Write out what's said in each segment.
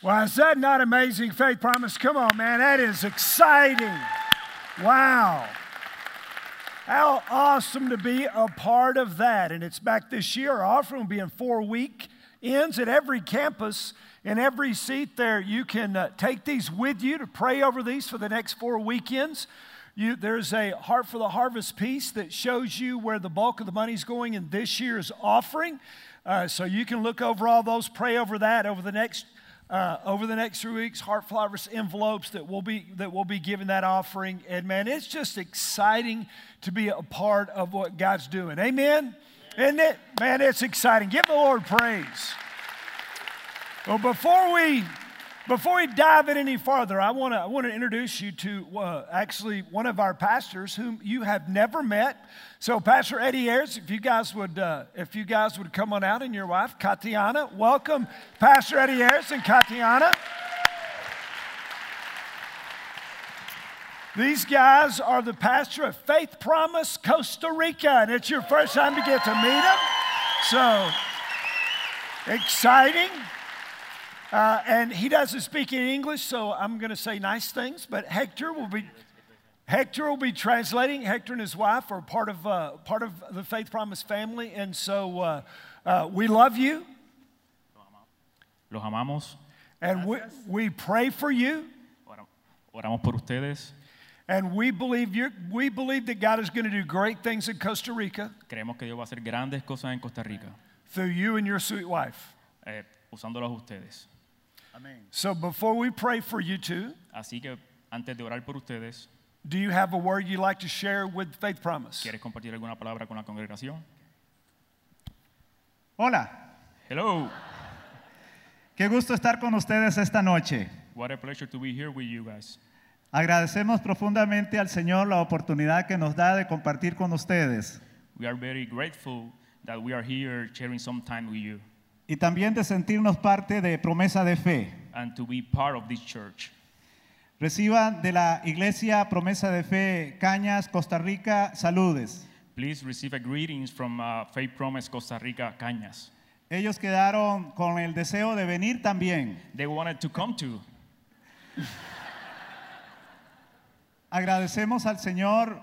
Well, I said not amazing faith promise. Come on, man. That is exciting. Wow. How awesome to be a part of that. And it's back this year. Our offering will be in 4 weekends at every campus. In every seat there, you can take these with you to pray over these for the next 4 weekends. There's a Heart for the Harvest piece that shows you where the bulk of the money's going in this year's offering. So you can look over all those, pray over that over the next 3 weeks, Heart Flowers envelopes that we'll be giving that offering. And man, it's just exciting to be a part of what God's doing. Amen? Isn't it? Man, it's exciting. Give the Lord praise. Well, before we dive in any farther, I want to introduce you to actually one of our pastors whom you have never met. So, Pastor Eddie Ayres, if you guys would come on out, and your wife, Katiana. Welcome, Pastor Eddie Ayres and Katiana. These guys are the pastor of Faith Promise, Costa Rica, and it's your first time to get to meet them. So, exciting. And he doesn't speak in English, so I'm going to say nice things, but Hector will be translating. Hector and his wife are part of the Faith Promise family, and so we love you. Los amamos. And we pray for you. Oramos por ustedes. And we believe that God is going to do great things in Costa Rica. Creemos que Dios va a hacer grandes cosas en Costa Rica. Through you and your sweet wife. Usándolos ustedes. Amen. So before we pray for you two, así que antes de orar por ustedes, do you have a word you'd like to share with Faith Promise? ¿Quieres compartir alguna palabra con la congregación? Hola. Hello. Qué gusto estar con ustedes esta noche. What a pleasure to be here with you guys. Agradecemos profundamente al Señor la oportunidad que nos da de compartir con ustedes. We are very grateful that we are here sharing some time with you. Y también de sentirnos parte de Promesa de Fe. And to be part of this church. Reciban de la Iglesia Promesa de Fe, Cañas, Costa Rica, saludes. Please receive a greetings from Faith Promise, Costa Rica, Cañas. Ellos quedaron con el deseo de venir también. They wanted to come too. Agradecemos al Señor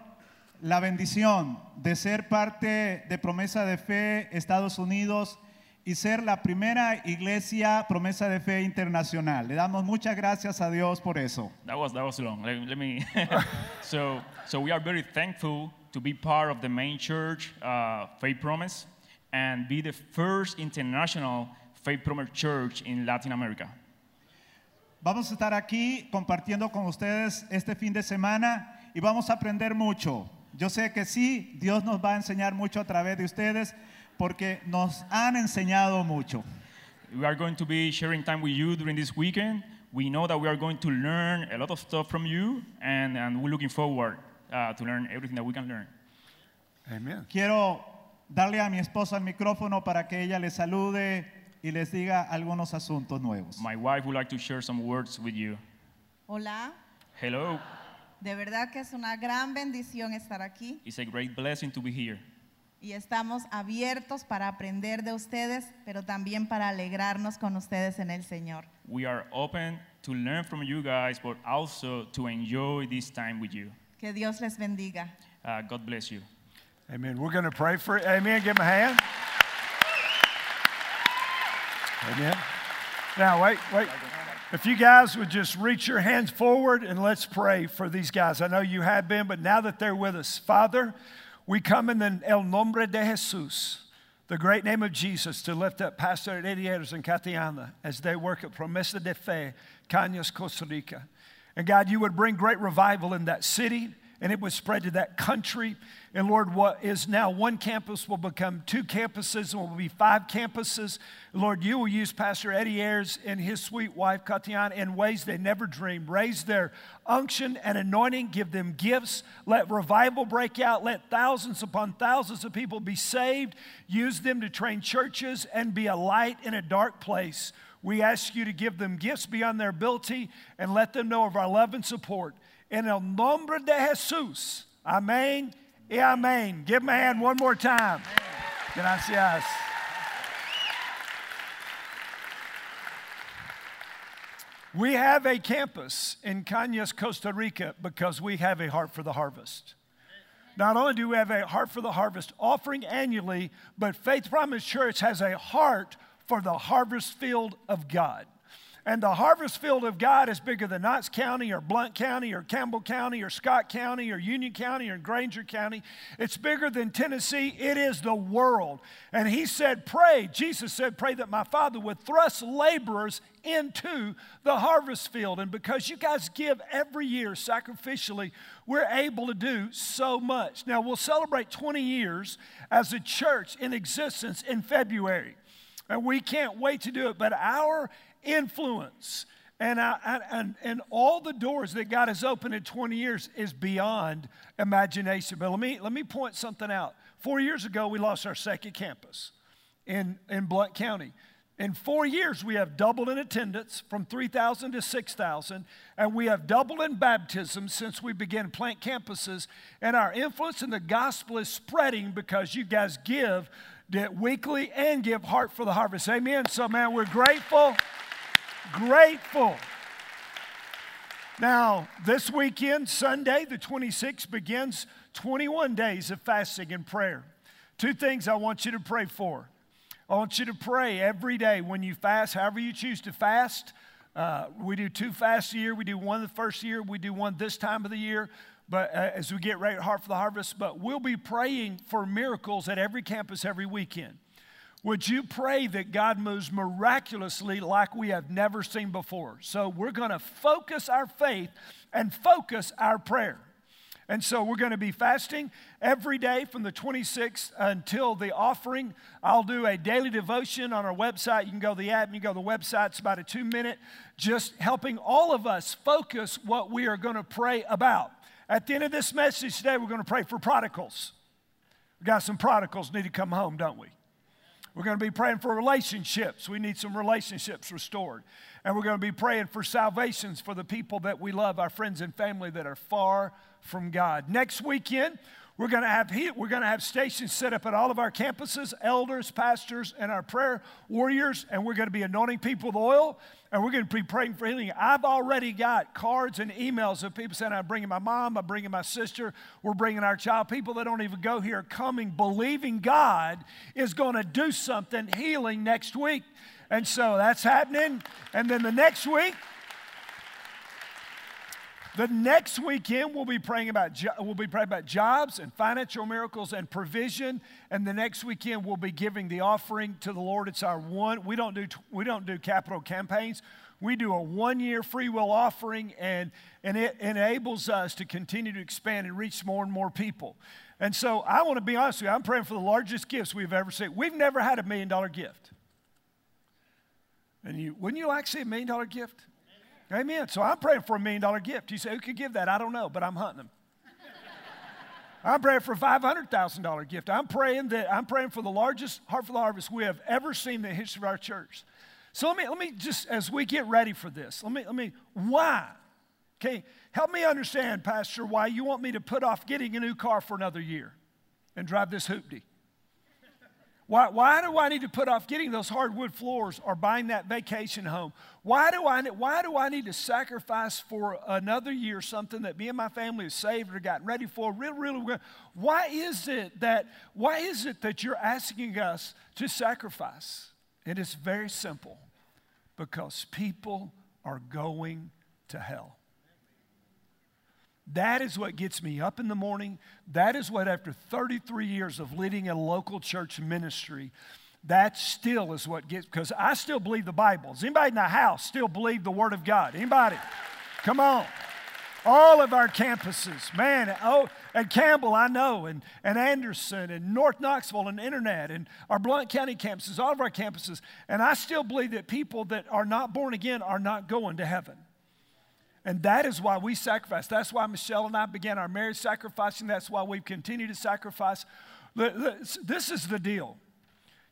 la bendición de ser parte de Promesa de Fe, Estados Unidos, y ser la primera iglesia Promesa de Fe internacional. Le damos muchas gracias a Dios por eso. That was long. Let me. So we are very thankful to be part of the main church, Faith Promise, and be the first international Faith Promise church in Latin America. Vamos a estar aquí compartiendo con ustedes este fin de semana y vamos a aprender mucho. Yo sé que sí, Dios nos va a enseñar mucho a través de ustedes. Porque nos han enseñado mucho. We are going to be sharing time with you during this weekend. We know that we are going to learn a lot of stuff from you, and we're looking forward to learn everything that we can learn. Amen. Quiero darle a mi esposa el micrófono para que ella les salude y les diga algunos asuntos nuevos. My wife would like to share some words with you. Hola. Hello. De verdad que es una gran bendición estar aquí. It's a great blessing to be here. Y estamos abiertos para aprender de ustedes, pero también para alegrarnos con ustedes en el Señor. We are open to learn from you guys, but also to enjoy this time with you. Que Dios les bendiga. God bless you. Amen. We're going to pray for it. Amen. Give him a hand. Amen. Now, wait. If you guys would just reach your hands forward and let's pray for these guys. I know you have been, but now that they're with us, Father, we come in the El Nombre de Jesus, the great name of Jesus, to lift up Pastor Eddie Ayres and Katiana as they work at Promesa de Fe, Cañas, Costa Rica. And God, you would bring great revival in that city, and it would spread to that country. And Lord, what is now one campus will become 2 campuses, and will be 5 campuses. Lord, you will use Pastor Eddie Ayres and his sweet wife, Katiana, in ways they never dreamed. Raise their unction and anointing. Give them gifts. Let revival break out. Let thousands upon thousands of people be saved. Use them to train churches and be a light in a dark place. We ask you to give them gifts beyond their ability and let them know of our love and support. In el nombre de Jesús. Amén. Yeah, amen. Give him a hand one more time. Gracias. We have a campus in Cañas, Costa Rica, because we have a heart for the harvest. Not only do we have a heart for the harvest offering annually, but Faith Promise Church has a heart for the harvest field of God. And the harvest field of God is bigger than Knox County or Blount County or Campbell County or Scott County or Union County or Granger County. It's bigger than Tennessee. It is the world. And he said, pray. Jesus said, pray that my Father would thrust laborers into the harvest field. And because you guys give every year sacrificially, we're able to do so much. Now, we'll celebrate 20 years as a church in existence in February. And we can't wait to do it. But our influence and all the doors that God has opened in 20 years is beyond imagination. But let me point something out. 4 years ago, we lost our second campus in Blount County. In 4 years, we have doubled in attendance from 3,000 to 6,000, and we have doubled in baptism since we began plant campuses. And our influence in the gospel is spreading because you guys give weekly and give heart for the harvest. Amen. So, man, we're grateful. Grateful. Now, this weekend, Sunday, the 26th, begins 21 days of fasting and prayer. Two things I want you to pray for. I want you to pray every day when you fast, however you choose to fast. We do two fasts a year. We do one the first year. We do one this time of the year. But as we get right heart for the harvest, but we'll be praying for miracles at every campus every weekend. Would you pray that God moves miraculously like we have never seen before? So we're going to focus our faith and focus our prayer. And so we're going to be fasting every day from the 26th until the offering. I'll do a daily devotion on our website. You can go to the app and you go to the website. It's about a 2-minute, just helping all of us focus what we are going to pray about. At the end of this message today, we're going to pray for prodigals. We've got some prodigals need to come home, don't we? We're going to be praying for relationships. We need some relationships restored. And we're going to be praying for salvations for the people that we love, our friends and family that are far from God. Next weekend, we're going to have stations set up at all of our campuses, elders, pastors, and our prayer warriors, and we're going to be anointing people with oil, and we're going to be praying for healing. I've already got cards and emails of people saying, I'm bringing my mom, I'm bringing my sister, we're bringing our child. People that don't even go here are coming, believing God is going to do something healing next week. And so that's happening. And then the next weekend, we'll be praying about jobs and financial miracles and provision. And the next weekend, we'll be giving the offering to the Lord. It's our one. We don't do capital campaigns. We do a one-year free will offering, and it enables us to continue to expand and reach more and more people. And so I want to be honest with you. I'm praying for the largest gifts we've ever seen. We've never had a $1 million gift. And wouldn't you like to see a $1 million gift? Amen. So I'm praying for a $1 million gift. You say, who could give that? I don't know, but I'm hunting them. I'm praying for a $500,000 gift. I'm praying for the largest heart for the harvest we have ever seen in the history of our church. So let me just, as we get ready for this, let me why? Okay, help me understand, Pastor, why you want me to put off getting a new car for another year and drive this hoopty. Why do I need to put off getting those hardwood floors or buying that vacation home? Why do I need to sacrifice for another year something that me and my family have saved or gotten ready for? Really, why is it that you're asking us to sacrifice? It is very simple. Because people are going to hell. That is what gets me up in the morning. That is what, after 33 years of leading a local church ministry, that still is what gets, because I still believe the Bible. Does anybody in the house still believe the Word of God? Anybody? Come on. All of our campuses, man, oh, and Campbell, I know, and Anderson, and North Knoxville, and Internet, and our Blount County campuses, all of our campuses, and I still believe that people that are not born again are not going to heaven. And that is why we sacrifice. That's why Michelle and I began our marriage sacrificing. That's why we've continued to sacrifice. This is the deal.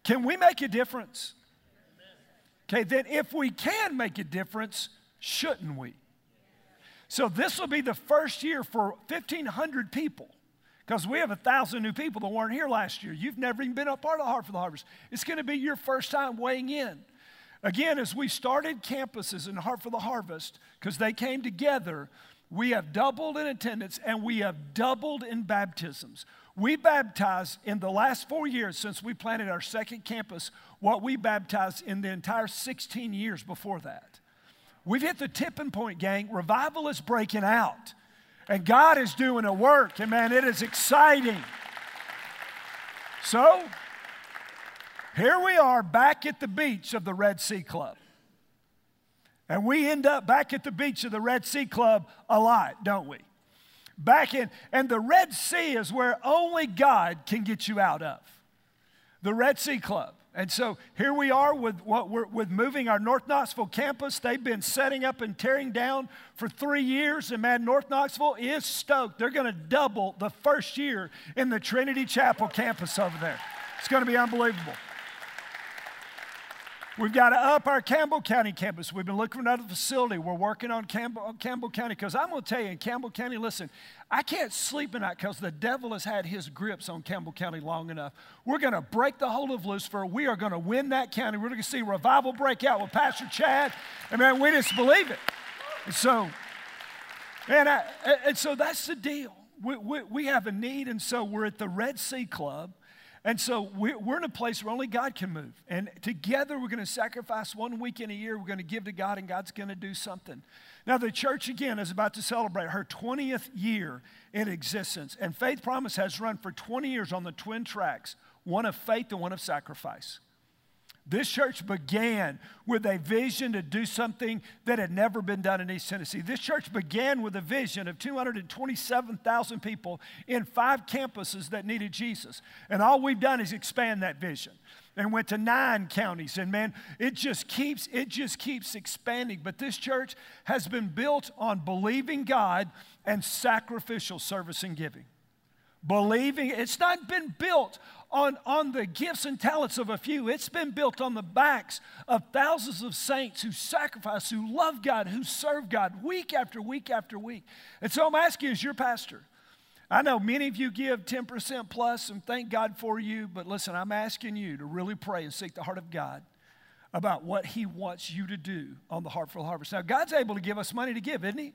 Can we make a difference? Okay, then if we can make a difference, shouldn't we? So this will be the first year for 1,500 people, because we have 1,000 new people that weren't here last year. You've never even been a part of the Heart for the Harvest. It's going to be your first time weighing in. Again, as we started campuses in Heart for the Harvest, because they came together, we have doubled in attendance and we have doubled in baptisms. We baptized in the last 4 years since we planted our second campus, what we baptized in the entire 16 years before that. We've hit the tipping point, gang. Revival is breaking out. And God is doing a work. And man, it is exciting. So, here we are back at the beach of the Red Sea Club. And we end up back at the beach of the Red Sea Club a lot, don't we? Back in, and the Red Sea is where only God can get you out of. The Red Sea Club. And so here we are with moving our North Knoxville campus. They've been setting up and tearing down for 3 years. And man, North Knoxville is stoked. They're going to double the first year in the Trinity Chapel campus over there. It's going to be unbelievable. We've got to up our Campbell County campus. We've been looking for another facility. We're working on Campbell County because I'm going to tell you, in Campbell County, listen, I can't sleep at night because the devil has had his grips on Campbell County long enough. We're going to break the hold of Lucifer. We are going to win that county. We're going to see revival break out with Pastor Chad. And, man, we just believe it. And so, and so that's the deal. We have a need, and so we're at the Red Sea Club. And so we're in a place where only God can move. And together we're going to sacrifice 1 weekend a year. We're going to give to God, and God's going to do something. Now, the church, again, is about to celebrate her 20th year in existence. And Faith Promise has run for 20 years on the twin tracks, one of faith and one of sacrifice. This church began with a vision to do something that had never been done in East Tennessee. This church began with a vision of 227,000 people in 5 campuses that needed Jesus. And all we've done is expand that vision and went to 9 counties. And man, it just keeps expanding. But this church has been built on believing God and sacrificial service and giving. Believing, it's not been built on the gifts and talents of a few. It's been built on the backs of thousands of saints who sacrifice, who love God, who serve God week after week after week. And so I'm asking you as your pastor, I know many of you give 10% plus and thank God for you, but listen, I'm asking you to really pray and seek the heart of God about what he wants you to do on the Heart for the Harvest. Now, God's able to give us money to give, isn't he?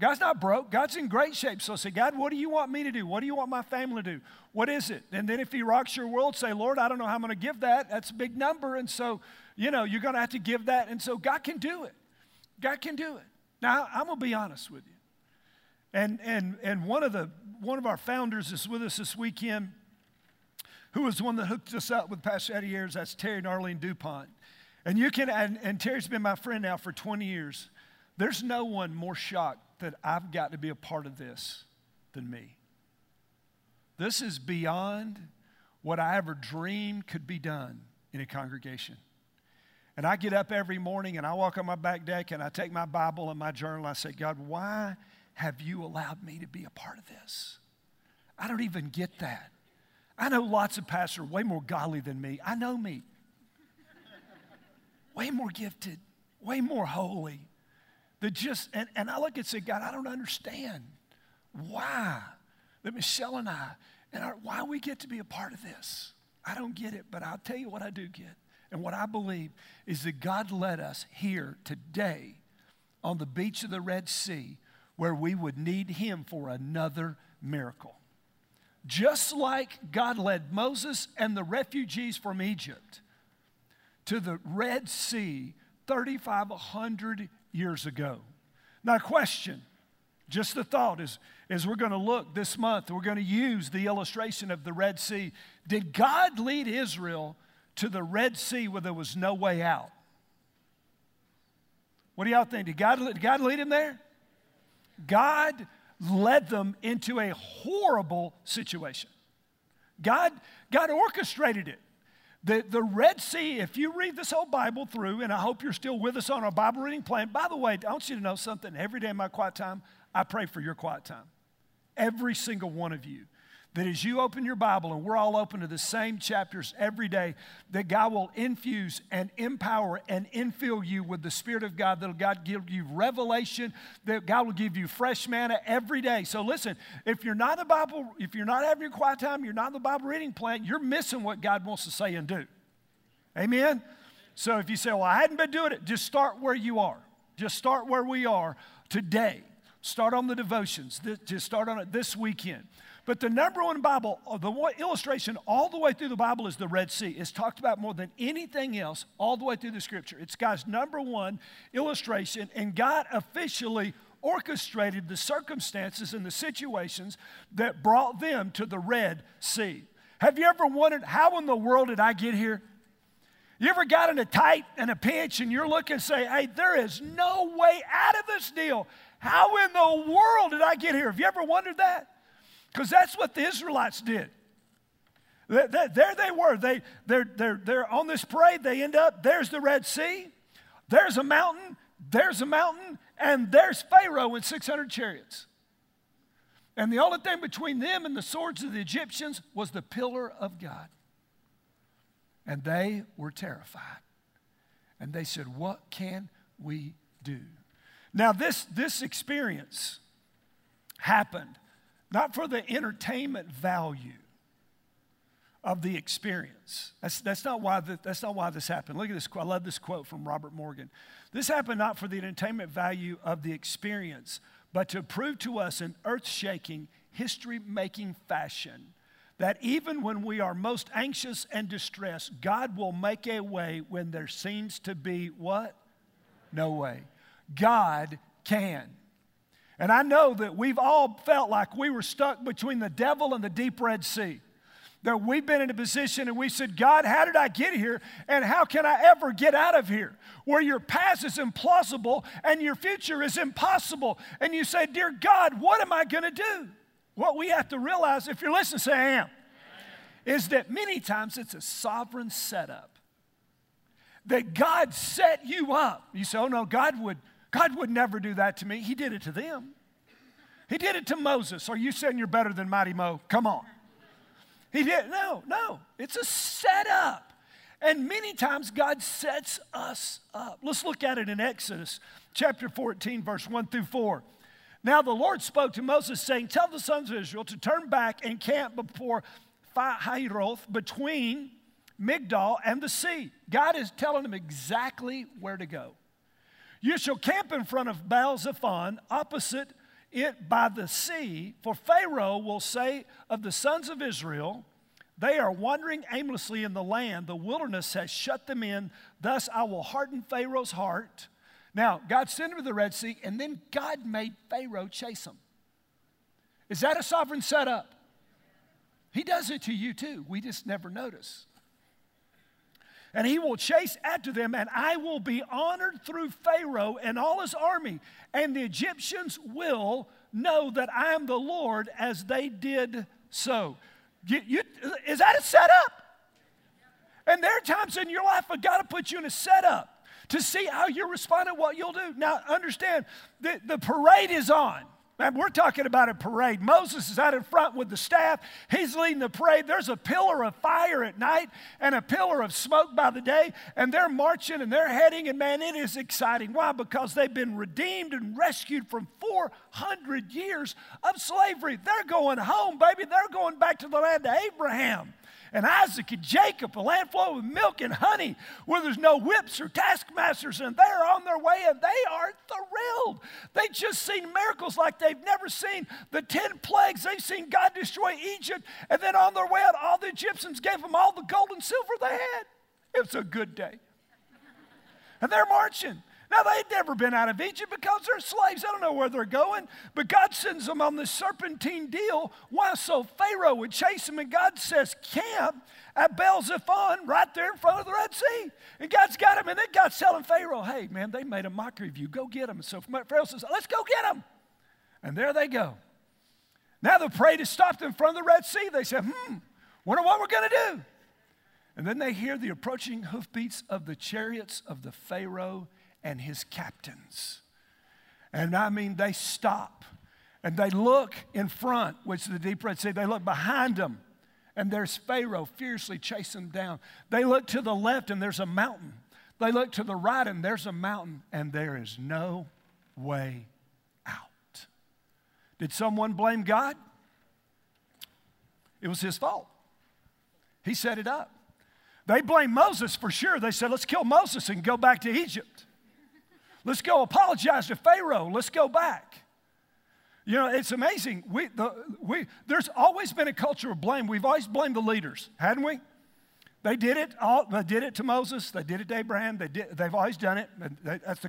God's not broke. God's in great shape. So say, God, what do you want me to do? What do you want my family to do? What is it? And then if he rocks your world, say, Lord, I don't know how I'm going to give that. That's a big number. And so, you know, you're going to have to give that. And so God can do it. God can do it. Now, I'm going to be honest with you. And one of our founders is with us this weekend, who was the one that hooked us up with Pastor Eddie Ayres. That's Terry and Arlene DuPont. And you can, and Terry's been my friend now for 20 years. There's no one more shocked that I've got to be a part of this than me. This is beyond what I ever dreamed could be done in a congregation. And I get up every morning and I walk on my back deck and I take my Bible and my journal and I say, God, why have you allowed me to be a part of this? I don't even get that. I know lots of pastors way more godly than me. I know me. Way more gifted, way more holy. And I look and say, God, I don't understand why that Michelle and I, why we get to be a part of this. I don't get it, but I'll tell you what I do get. And what I believe is that God led us here today on the beach of the Red Sea where we would need him for another miracle. Just like God led Moses and the refugees from Egypt to the Red Sea 3,500 years ago. Now, question, just the thought is we're going to look this month, we're going to use the illustration of the Red Sea. Did God lead Israel to the Red Sea where there was no way out? What do y'all think? Did God lead him there? God led them into a horrible situation. God orchestrated it. The Red Sea, if you read this whole Bible through, and I hope you're still with us on our Bible reading plan. By the way, I want you to know something. Every day in my quiet time, I pray for your quiet time. Every single one of you. That as you open your Bible, and we're all open to the same chapters every day, that God will infuse and empower and infill you with the Spirit of God, that God will give you revelation, that God will give you fresh manna every day. So listen, if you're not having your quiet time, you're not in the Bible reading plan, you're missing what God wants to say and do. Amen? So if you say, well, I hadn't been doing it, just start where you are. Just start where we are today. Start on the devotions. Just start on it this weekend. But the number one Bible, the one illustration all the way through the Bible is the Red Sea. It's talked about more than anything else all the way through the Scripture. It's God's number one illustration, and God officially orchestrated the circumstances and the situations that brought them to the Red Sea. Have you ever wondered, how in the world did I get here? You ever got in a tight and a pinch and you're looking and say, hey, there is no way out of this deal. How in the world did I get here? Have you ever wondered that? Because that's what the Israelites did. There they were. They're on this parade. They end up, there's the Red Sea. There's a mountain, and there's Pharaoh and 600 chariots. And the only thing between them and the swords of the Egyptians was the pillar of God. And they were terrified. And they said, what can we do? Now, this experience happened not for the entertainment value of the experience. That's not why this happened. Look at this. I love this quote from Robert Morgan. This happened not for the entertainment value of the experience, but to prove to us in earth-shaking, history-making fashion that even when we are most anxious and distressed, God will make a way when there seems to be what? No way. God can. And I know that we've all felt like we were stuck between the devil and the deep Red Sea. That we've been in a position and we said, God, how did I get here? And how can I ever get out of here? Where your past is implausible and your future is impossible. And you say, dear God, what am I going to do? What we have to realize, if you're listening, say I am, is that many times it's a sovereign setup. That God set you up. You say, oh no, God would never do that to me. He did it to them. He did it to Moses. Are you saying you're better than Mighty Mo? Come on. He did. No. It's a setup. And many times God sets us up. Let's look at it in Exodus chapter 14, verse 1 through 4. Now the Lord spoke to Moses, saying, tell the sons of Israel to turn back and camp before Pi-hahiroth, between Migdol and the sea. God is telling them exactly where to go. You shall camp in front of Baal Zephon, opposite it by the sea, for Pharaoh will say of the sons of Israel, they are wandering aimlessly in the land. The wilderness has shut them in. Thus I will harden Pharaoh's heart. Now, God sent him to the Red Sea, and then God made Pharaoh chase him. Is that a sovereign setup? He does it to you too. We just never notice. And he will chase after them, and I will be honored through Pharaoh and all his army. And the Egyptians will know that I am the Lord as they did so. Is that a setup? And there are times in your life I've got to put you in a setup to see how you respond and what you'll do. Now, understand, the parade is on. Man, we're talking about a parade. Moses is out in front with the staff. He's leading the parade. There's a pillar of fire at night and a pillar of smoke by the day. And they're marching and they're heading. And, man, it is exciting. Why? Because they've been redeemed and rescued from 400 years of slavery. They're going home, baby. They're going back to the land of Abraham and Isaac and Jacob, a land flowing with milk and honey, where there's no whips or taskmasters, and they're on their way, and they are thrilled. They've just seen miracles like they've never seen. The 10 plagues, they've seen God destroy Egypt, and then on their way out, all the Egyptians gave them all the gold and silver they had. It was a good day. And they're marching. Now, they'd never been out of Egypt because they're slaves. I don't know where they're going, but God sends them on this serpentine deal. Why? So Pharaoh would chase them, and God says, camp at Baal Zephon right there in front of the Red Sea. And God's got them, and then God's telling Pharaoh, hey, man, they made a mockery of you. Go get them. And so Pharaoh says, let's go get them. And there they go. Now the parade is stopped in front of the Red Sea. They said, wonder what we're going to do. And then they hear the approaching hoofbeats of the chariots of the Pharaoh and his captains. And I mean, they stop and they look in front, which is the deep Red Sea. They look behind them, and there's Pharaoh fiercely chasing them down. They look to the left, and there's a mountain. They look to the right, and there's a mountain, and there is no way out. Did someone blame God? It was his fault. He set it up. They blamed Moses for sure. They said, let's kill Moses and go back to Egypt. Let's go apologize to Pharaoh. Let's go back. You know, it's amazing. There's always been a culture of blame. We've always blamed the leaders, hadn't we? They did it to Moses. They did it to Abraham. They've always done it. That's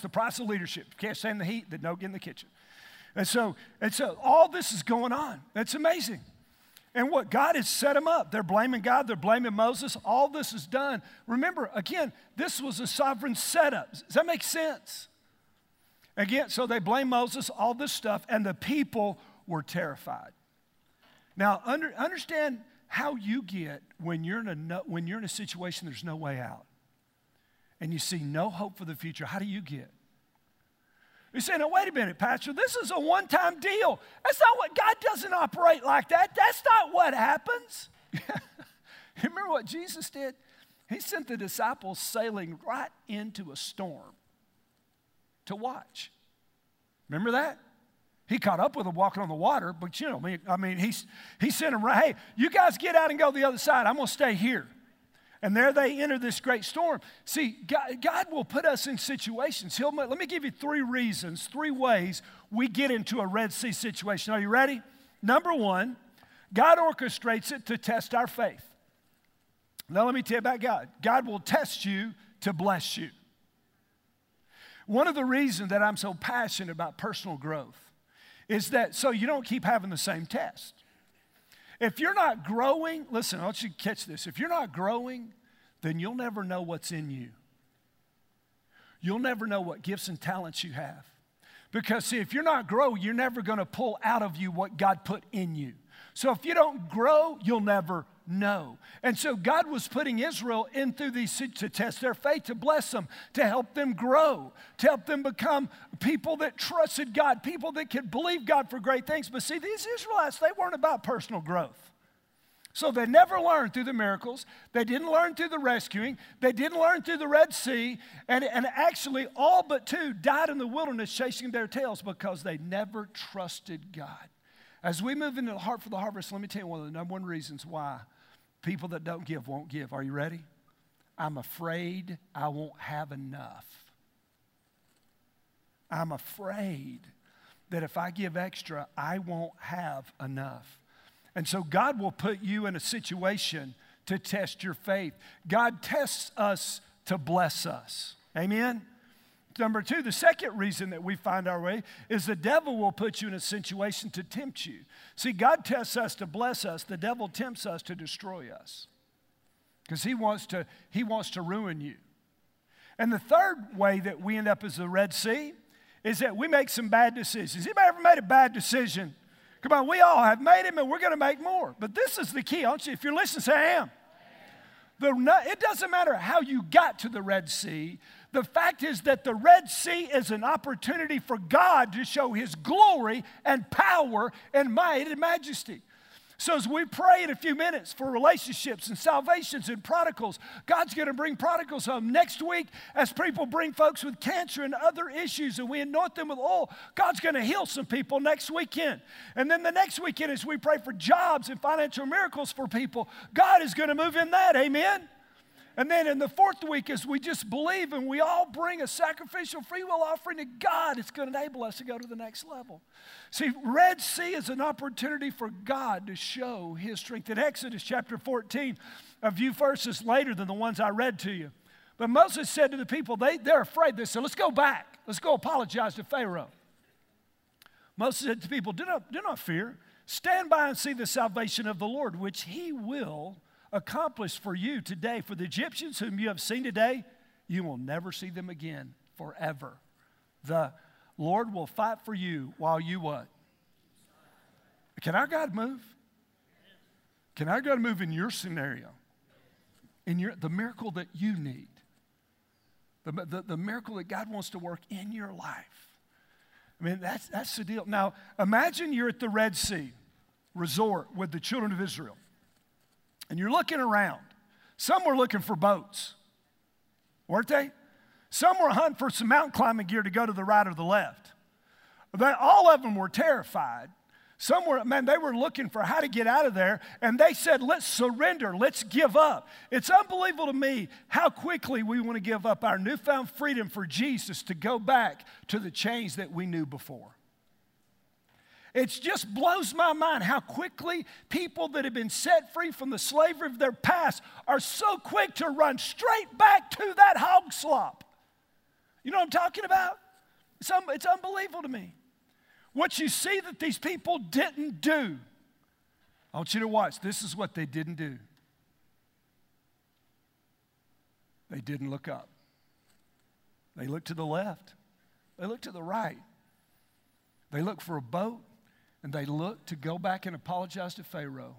the price of leadership. You can't stand the heat, then don't get in the kitchen. And so all this is going on. It's amazing. And what God has set them up. They're blaming God. They're blaming Moses. All this is done. Remember, again, this was a sovereign setup. Does that make sense? Again, so they blame Moses, all this stuff, and the people were terrified. Now, understand how you get when you're in a situation there's no way out and you see no hope for the future. How do you get? You say, now, wait a minute, Pastor, this is a one-time deal. That's not what, God doesn't operate like that. That's not what happens. You remember what Jesus did? He sent the disciples sailing right into a storm to watch. Remember that? He caught up with them walking on the water, but you know, I mean, he sent them, hey, you guys get out and go the other side. I'm going to stay here. And there they enter this great storm. See, God will put us in situations. Let me give you three reasons, three ways we get into a Red Sea situation. Are you ready? Number one, God orchestrates it to test our faith. Now let me tell you about God. God will test you to bless you. One of the reasons that I'm so passionate about personal growth is that so you don't keep having the same test. If you're not growing, listen, I want you to catch this. If you're not growing, then you'll never know what's in you. You'll never know what gifts and talents you have. Because, see, if you're not growing, you're never going to pull out of you what God put in you. So if you don't grow, you'll never know. And so God was putting Israel in through these to test their faith, to bless them, to help them grow, to help them become people that trusted God, people that could believe God for great things. But see, these Israelites, they weren't about personal growth. So they never learned through the miracles. They didn't learn through the rescuing. They didn't learn through the Red Sea. And actually, all but two died in the wilderness chasing their tails because they never trusted God. As we move into the heart for the harvest, let me tell you one of the number one reasons why people that don't give won't give. Are you ready? I'm afraid I won't have enough. I'm afraid that if I give extra, I won't have enough. And so God will put you in a situation to test your faith. God tests us to bless us. Amen? Number two, the second reason that we find our way is the devil will put you in a situation to tempt you. See, God tests us to bless us. The devil tempts us to destroy us because he wants to ruin you. And the third way that we end up as the Red Sea is that we make some bad decisions. Anybody ever made a bad decision? Come on, we all have made them, and we're going to make more. But this is the key, aren't you? If you're listening, say, I am. It doesn't matter how you got to the Red Sea. The fact is that the Red Sea is an opportunity for God to show his glory and power and might and majesty. So as we pray in a few minutes for relationships and salvations and prodigals, God's going to bring prodigals home. Next week, as people bring folks with cancer and other issues and we anoint them with oil, God's going to heal some people next weekend. And then the next weekend, as we pray for jobs and financial miracles for people, God is going to move in that. Amen? And then in the fourth week, as we just believe and we all bring a sacrificial free will offering to God, it's going to enable us to go to the next level. See, Red Sea is an opportunity for God to show his strength. In Exodus chapter 14, a few verses later than the ones I read to you. But Moses said to the people, they're afraid. They said, let's go back. Let's go apologize to Pharaoh. Moses said to the people, do not fear. Stand by and see the salvation of the Lord, which he will accomplished for you today. For the Egyptians whom you have seen today, you will never see them again forever. The Lord will fight for you while you what? Can our God move? Can our God move in your scenario? In the miracle that you need. The miracle that God wants to work in your life. I mean, that's the deal. Now, imagine you're at the Red Sea resort with the children of Israel. And you're looking around. Some were looking for boats, weren't they? Some were hunting for some mountain climbing gear to go to the right or the left. All of them were terrified. Somewhere, man, they were looking for how to get out of there, and they said, let's surrender, let's give up. It's unbelievable to me how quickly we want to give up our newfound freedom for Jesus to go back to the chains that we knew before. It just blows my mind how quickly people that have been set free from the slavery of their past are so quick to run straight back to that hog slop. You know what I'm talking about? It's unbelievable to me. What you see that these people didn't do, I want you to watch. This is what they didn't do. They didn't look up. They looked to the left. They looked to the right. They looked for a boat, and they looked to go back and apologize to Pharaoh.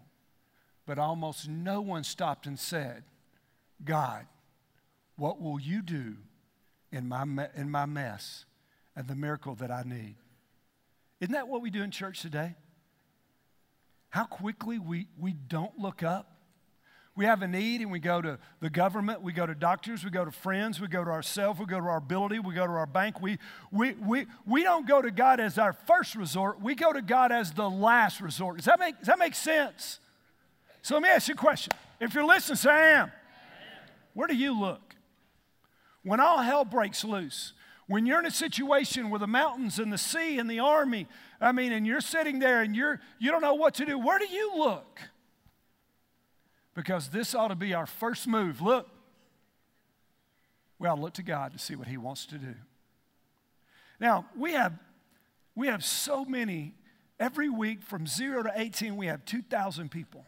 But almost no one stopped and said, God, what will you do in my mess and the miracle that I need? Isn't that what we do in church today? How quickly we don't look up. We have a need and we go to the government, we go to doctors, we go to friends, we go to ourselves, we go to our ability, we go to our bank. We don't go to God as our first resort. We go to God as the last resort. Does that make sense? So let me ask you a question. If you're listening, say I am. Where do you look? When all hell breaks loose, when you're in a situation with the mountains and the sea and the army, and you're sitting there and you don't know what to do, where do you look? Because this ought to be our first move. Look. We ought to look to God to see what he wants to do. Now, we have so many. Every week from 0 to 18, we have 2,000 people.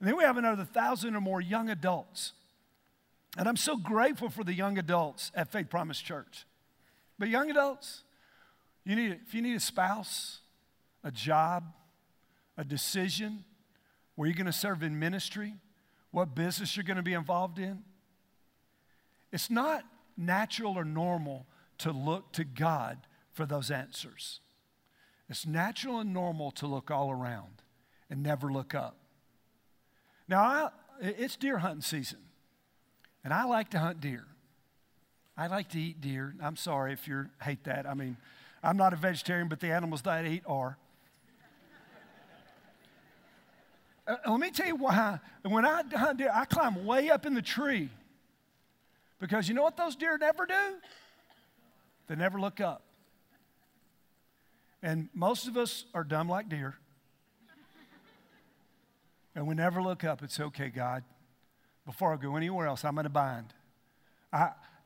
And then we have another 1,000 or more young adults. And I'm so grateful for the young adults at Faith Promise Church. But young adults, if you need a spouse, a job, a decision, where you're going to serve in ministry, what business you're going to be involved in, it's not natural or normal to look to God for those answers. It's natural and normal to look all around and never look up. Now, it's deer hunting season, and I like to hunt deer. I like to eat deer. I'm sorry if you hate that. I'm not a vegetarian, but the animals that I eat are. Let me tell you why. When I hunt deer, I climb way up in the tree. Because you know what those deer never do? They never look up. And most of us are dumb like deer. And we never look up. It's okay, God. Before I go anywhere else, I'm in a bind.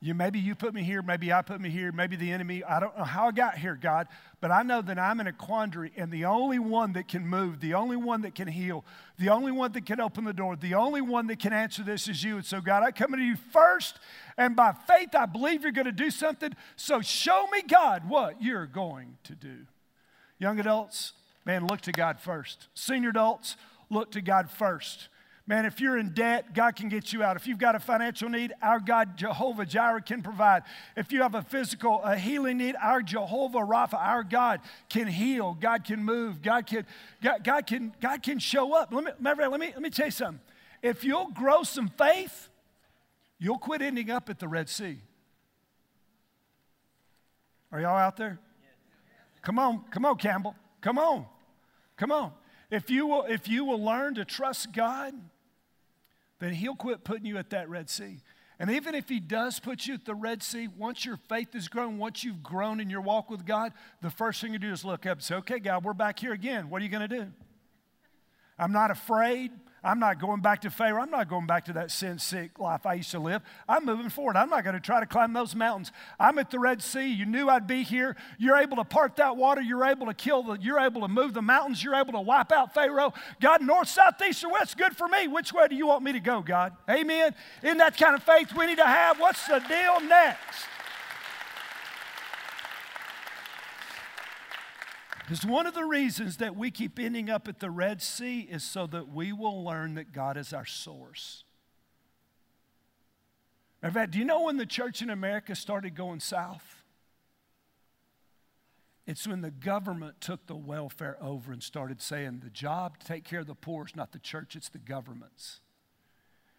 Maybe you put me here, maybe I put me here, maybe the enemy, I don't know how I got here, God, but I know that I'm in a quandary, and the only one that can move, the only one that can heal, the only one that can open the door, the only one that can answer this is you. And so, God, I come to you first, and by faith I believe you're going to do something, so show me, God, what you're going to do. Young adults, man, look to God first. Senior adults, look to God first. Man, if you're in debt, God can get you out. If you've got a financial need, our God, Jehovah Jireh, can provide. If you have a physical, a healing need, our Jehovah Rapha, our God, can heal. God can move. God can show up. Let me tell you something. If you'll grow some faith, you'll quit ending up at the Red Sea. Are y'all out there? Come on, Campbell. Come on. If you will learn to trust God, then he'll quit putting you at that Red Sea. And even if he does put you at the Red Sea, once your faith is grown, once you've grown in your walk with God, the first thing you do is look up and say, okay, God, we're back here again. What are you going to do? I'm not afraid. I'm not going back to Pharaoh. I'm not going back to that sin-sick life I used to live. I'm moving forward. I'm not going to try to climb those mountains. I'm at the Red Sea. You knew I'd be here. You're able to part that water. You're able to move the mountains. You're able to wipe out Pharaoh. God, north, south, east, or west, good for me. Which way do you want me to go, God? Amen. Isn't that kind of faith we need to have? What's the deal next? Because one of the reasons that we keep ending up at the Red Sea is so that we will learn that God is our source. In fact, do you know when the church in America started going south? It's when the government took the welfare over and started saying the job to take care of the poor is not the church, it's the government's.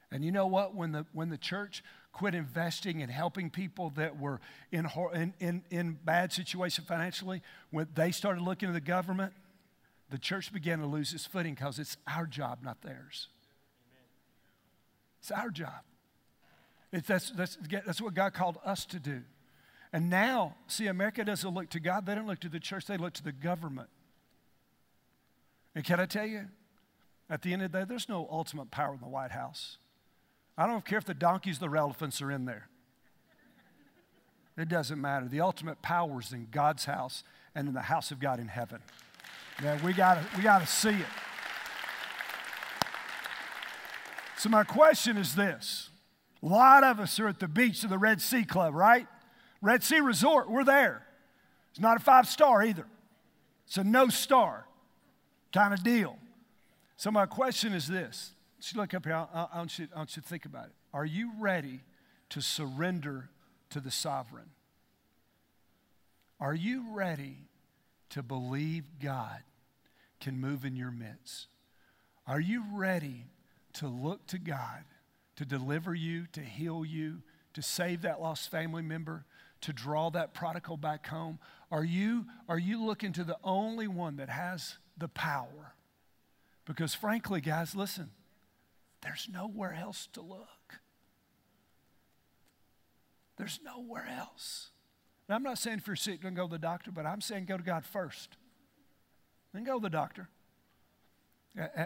And you know what? When the church quit investing in helping people that were in bad situation financially, when they started looking to the government, the church began to lose its footing because it's our job, not theirs. It's our job. That's what God called us to do. And now, see, America doesn't look to God. They don't look to the church. They look to the government. And can I tell you, at the end of the day, there's no ultimate power in the White House. I don't care if the donkeys, the elephants are in there. It doesn't matter. The ultimate power is in God's house and in the house of God in heaven. Yeah, we gotta see it. So my question is this. A lot of us are at the beach of the Red Sea Club, right? Red Sea Resort, we're there. It's not a 5-star either. It's a no-star kind of deal. So my question is this. Let's look up here. I want you to think about it. Are you ready to surrender to the sovereign? Are you ready to believe God can move in your midst? Are you ready to look to God to deliver you, to heal you, to save that lost family member, to draw that prodigal back home? Are you looking to the only one that has the power? Because frankly, guys, listen, there's nowhere else to look. There's nowhere else. And I'm not saying if you're sick, don't go to the doctor, but I'm saying go to God first. Then go to the doctor.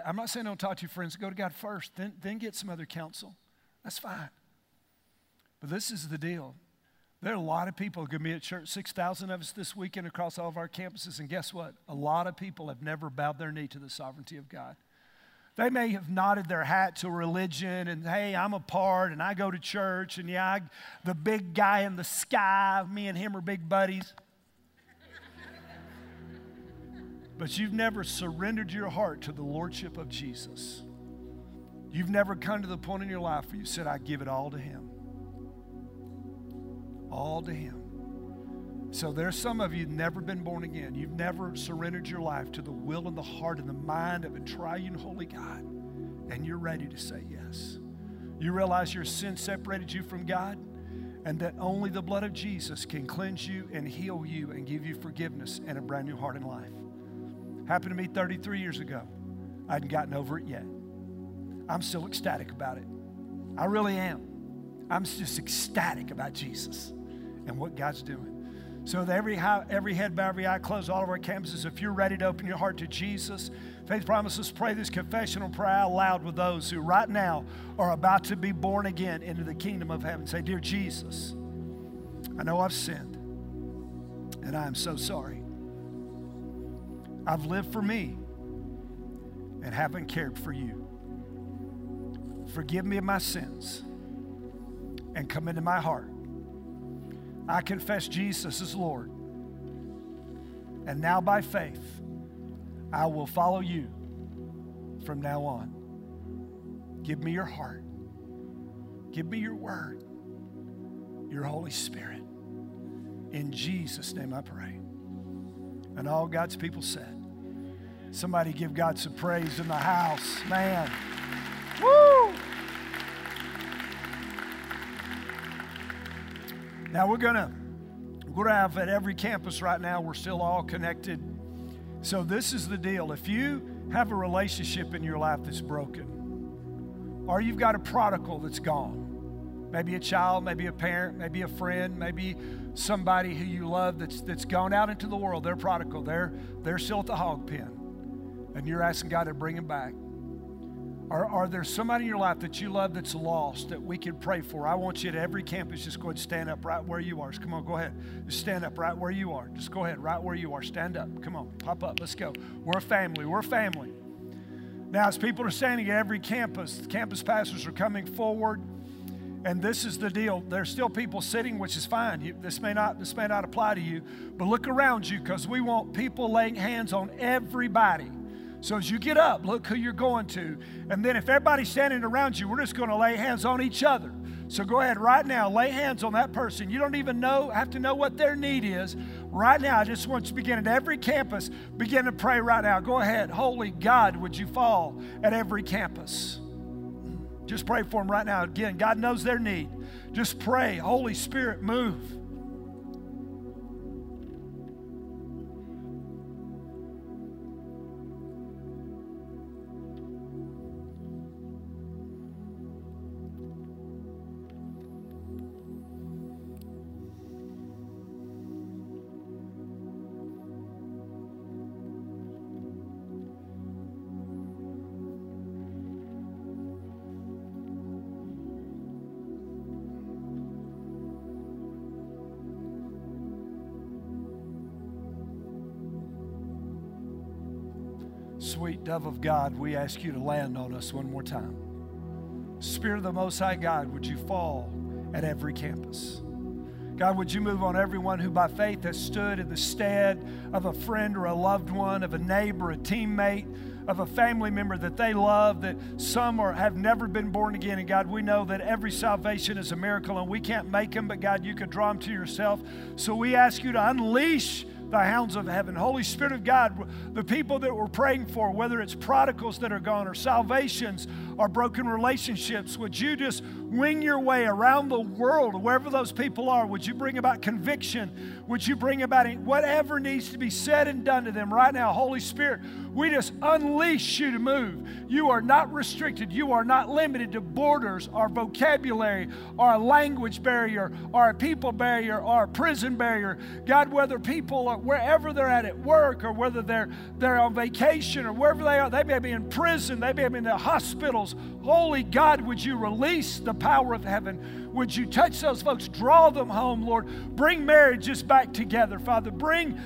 I'm not saying don't talk to your friends. Go to God first. Then get some other counsel. That's fine. But this is the deal. There are a lot of people going to be at church, 6,000 of us this weekend across all of our campuses. And guess what? A lot of people have never bowed their knee to the sovereignty of God. They may have nodded their hat to religion and, hey, I'm a part and I go to church and, yeah, the big guy in the sky, me and him are big buddies. But you've never surrendered your heart to the lordship of Jesus. You've never come to the point in your life where you said, I give it all to him. All to him. So there's some of you never been born again. You've never surrendered your life to the will and the heart and the mind of a triune holy God. And you're ready to say yes. You realize your sin separated you from God and that only the blood of Jesus can cleanse you and heal you and give you forgiveness and a brand new heart and life. Happened to me 33 years ago. I hadn't gotten over it yet. I'm still ecstatic about it. I really am. I'm just ecstatic about Jesus and what God's doing. So with every head bow, every eye closed, all of our campuses, if you're ready to open your heart to Jesus, Faith Promises, pray this confessional prayer out loud with those who right now are about to be born again into the kingdom of heaven. Say, Dear Jesus, I know I've sinned, and I am so sorry. I've lived for me and haven't cared for you. Forgive me of my sins and come into my heart. I confess Jesus is Lord. And now by faith, I will follow you from now on. Give me your heart. Give me your word, your Holy Spirit. In Jesus' name I pray. And all God's people said, somebody give God some praise in the house. Man. Woo! Now we're gonna have at every campus right now, we're still all connected. So this is the deal. If you have a relationship in your life that's broken, or you've got a prodigal that's gone, maybe a child, maybe a parent, maybe a friend, maybe somebody who you love that's gone out into the world, they're prodigal, they're still at the hog pen, and you're asking God to bring them back. Are there somebody in your life that you love that's lost that we can pray for? I want you at every campus, just go ahead and stand up right where you are. Just come on, go ahead. Just stand up right where you are. Just go ahead, right where you are. Stand up. Come on, pop up. Let's go. We're a family. We're a family. Now, as people are standing at every campus, the campus pastors are coming forward, and this is the deal. There's still people sitting, which is fine. This may not apply to you, but look around you because we want people laying hands on everybody. So as you get up, look who you're going to. And then if everybody's standing around you, we're just going to lay hands on each other. So go ahead right now, lay hands on that person. You don't even have to know what their need is. Right now, I just want you to begin at every campus, begin to pray right now. Go ahead. Holy God, would you fall at every campus? Just pray for them right now. Again, God knows their need. Just pray. Holy Spirit, move. Sweet dove of God, we ask you to land on us one more time. Spirit of the Most High God, would you fall at every campus? God, would you move on everyone who by faith has stood in the stead of a friend or a loved one, of a neighbor, a teammate, of a family member that they love, that some are, have never been born again. And God, we know that every salvation is a miracle and we can't make them, but God, you could draw them to yourself. So we ask you to unleash the hounds of heaven. Holy Spirit of God, the people that we're praying for, whether it's prodigals that are gone or salvations or broken relationships, would you just wing your way around the world, wherever those people are? Would you bring about conviction? Would you bring about whatever needs to be said and done to them right now? Holy Spirit, we just unleash you to move. You are not restricted. You are not limited to borders or vocabulary or a language barrier or a people barrier or a prison barrier. God, whether people are wherever they're at work or whether they're on vacation or wherever they are, they may be in prison, they may be in the hospitals. Holy God, would you release the power of heaven? Would you touch those folks? Draw them home, Lord. Bring marriages back together, Father. Bring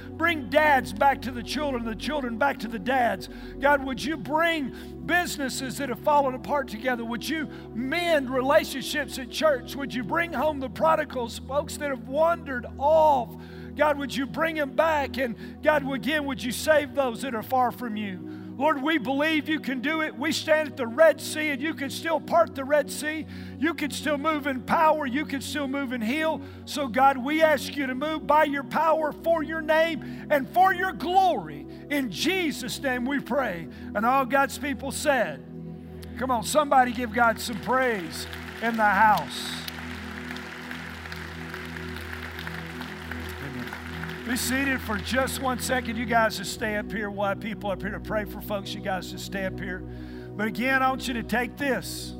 dads back to the children back to the dads. God, would you bring businesses that have fallen apart together? Would you mend relationships at church? Would you bring home the prodigals, folks that have wandered off? God, would you bring them back? And God, again, would you save those that are far from you? Lord, we believe you can do it. We stand at the Red Sea, and you can still part the Red Sea. You can still move in power. You can still move and heal. So, God, we ask you to move by your power, for your name, and for your glory. In Jesus' name we pray. And all God's people said, come on, somebody give God some praise in the house. Be seated for just 1 second. You guys just stay up here. We'll have people up here to pray for folks. You guys just stay up here. But again, I want you to take this.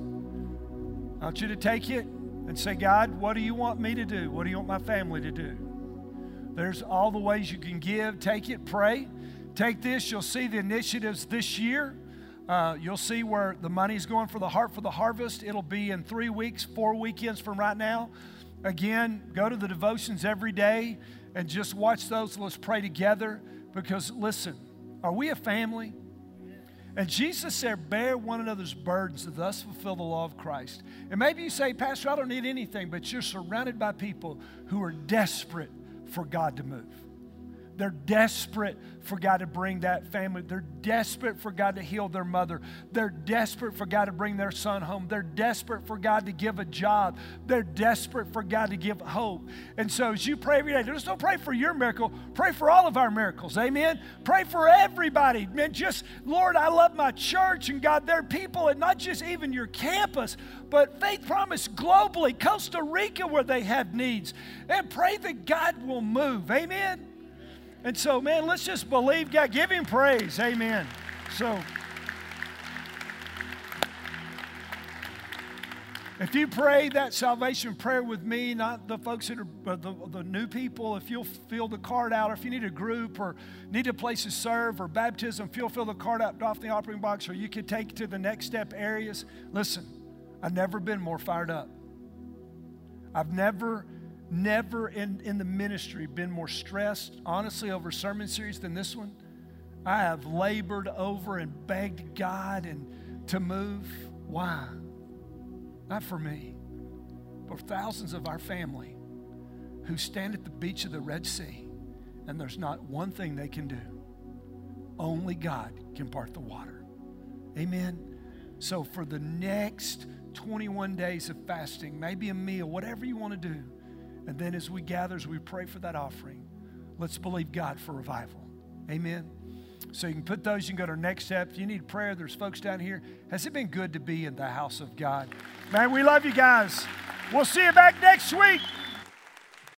I want you to take it and say, God, what do you want me to do? What do you want my family to do? There's all the ways you can give. Take it, pray. Take this. You'll see the initiatives this year. You'll see where the money's going for the Heart for the Harvest. It'll be in 3 weeks, 4 weekends from right now. Again, go to the devotions every day. And just watch those. Let's pray together because, listen, are we a family? And Jesus said, bear one another's burdens and thus fulfill the law of Christ. And maybe you say, Pastor, I don't need anything, but you're surrounded by people who are desperate for God to move. They're desperate for God to bring that family. They're desperate for God to heal their mother. They're desperate for God to bring their son home. They're desperate for God to give a job. They're desperate for God to give hope. And so as you pray every day, just don't pray for your miracle. Pray for all of our miracles. Amen? Pray for everybody. Man, just, Lord, I love my church and God, their people, and not just even your campus, but Faith Promise globally, Costa Rica, where they have needs. And pray that God will move. Amen? And so, man, let's just believe God. Give him praise. Amen. So, if you pray that salvation prayer with me, not the folks that are the new people, if you'll fill the card out, or if you need a group or need a place to serve or baptism, if you'll fill the card out off the offering box, or you can take it to the next step areas. Listen, I've never been more fired up. I've never in the ministry been more stressed, honestly, over sermon series than this one. I have labored over and begged God and to move. Why? Not for me, but for thousands of our family who stand at the beach of the Red Sea and there's not one thing they can do. Only God can part the water. Amen? So for the next 21 days of fasting, maybe a meal, whatever you want to do, and then as we gather, as we pray for that offering, let's believe God for revival. Amen? So you can put those, you can go to our next step. If you need prayer, there's folks down here. Has it been good to be in the house of God? Man, we love you guys. We'll see you back next week.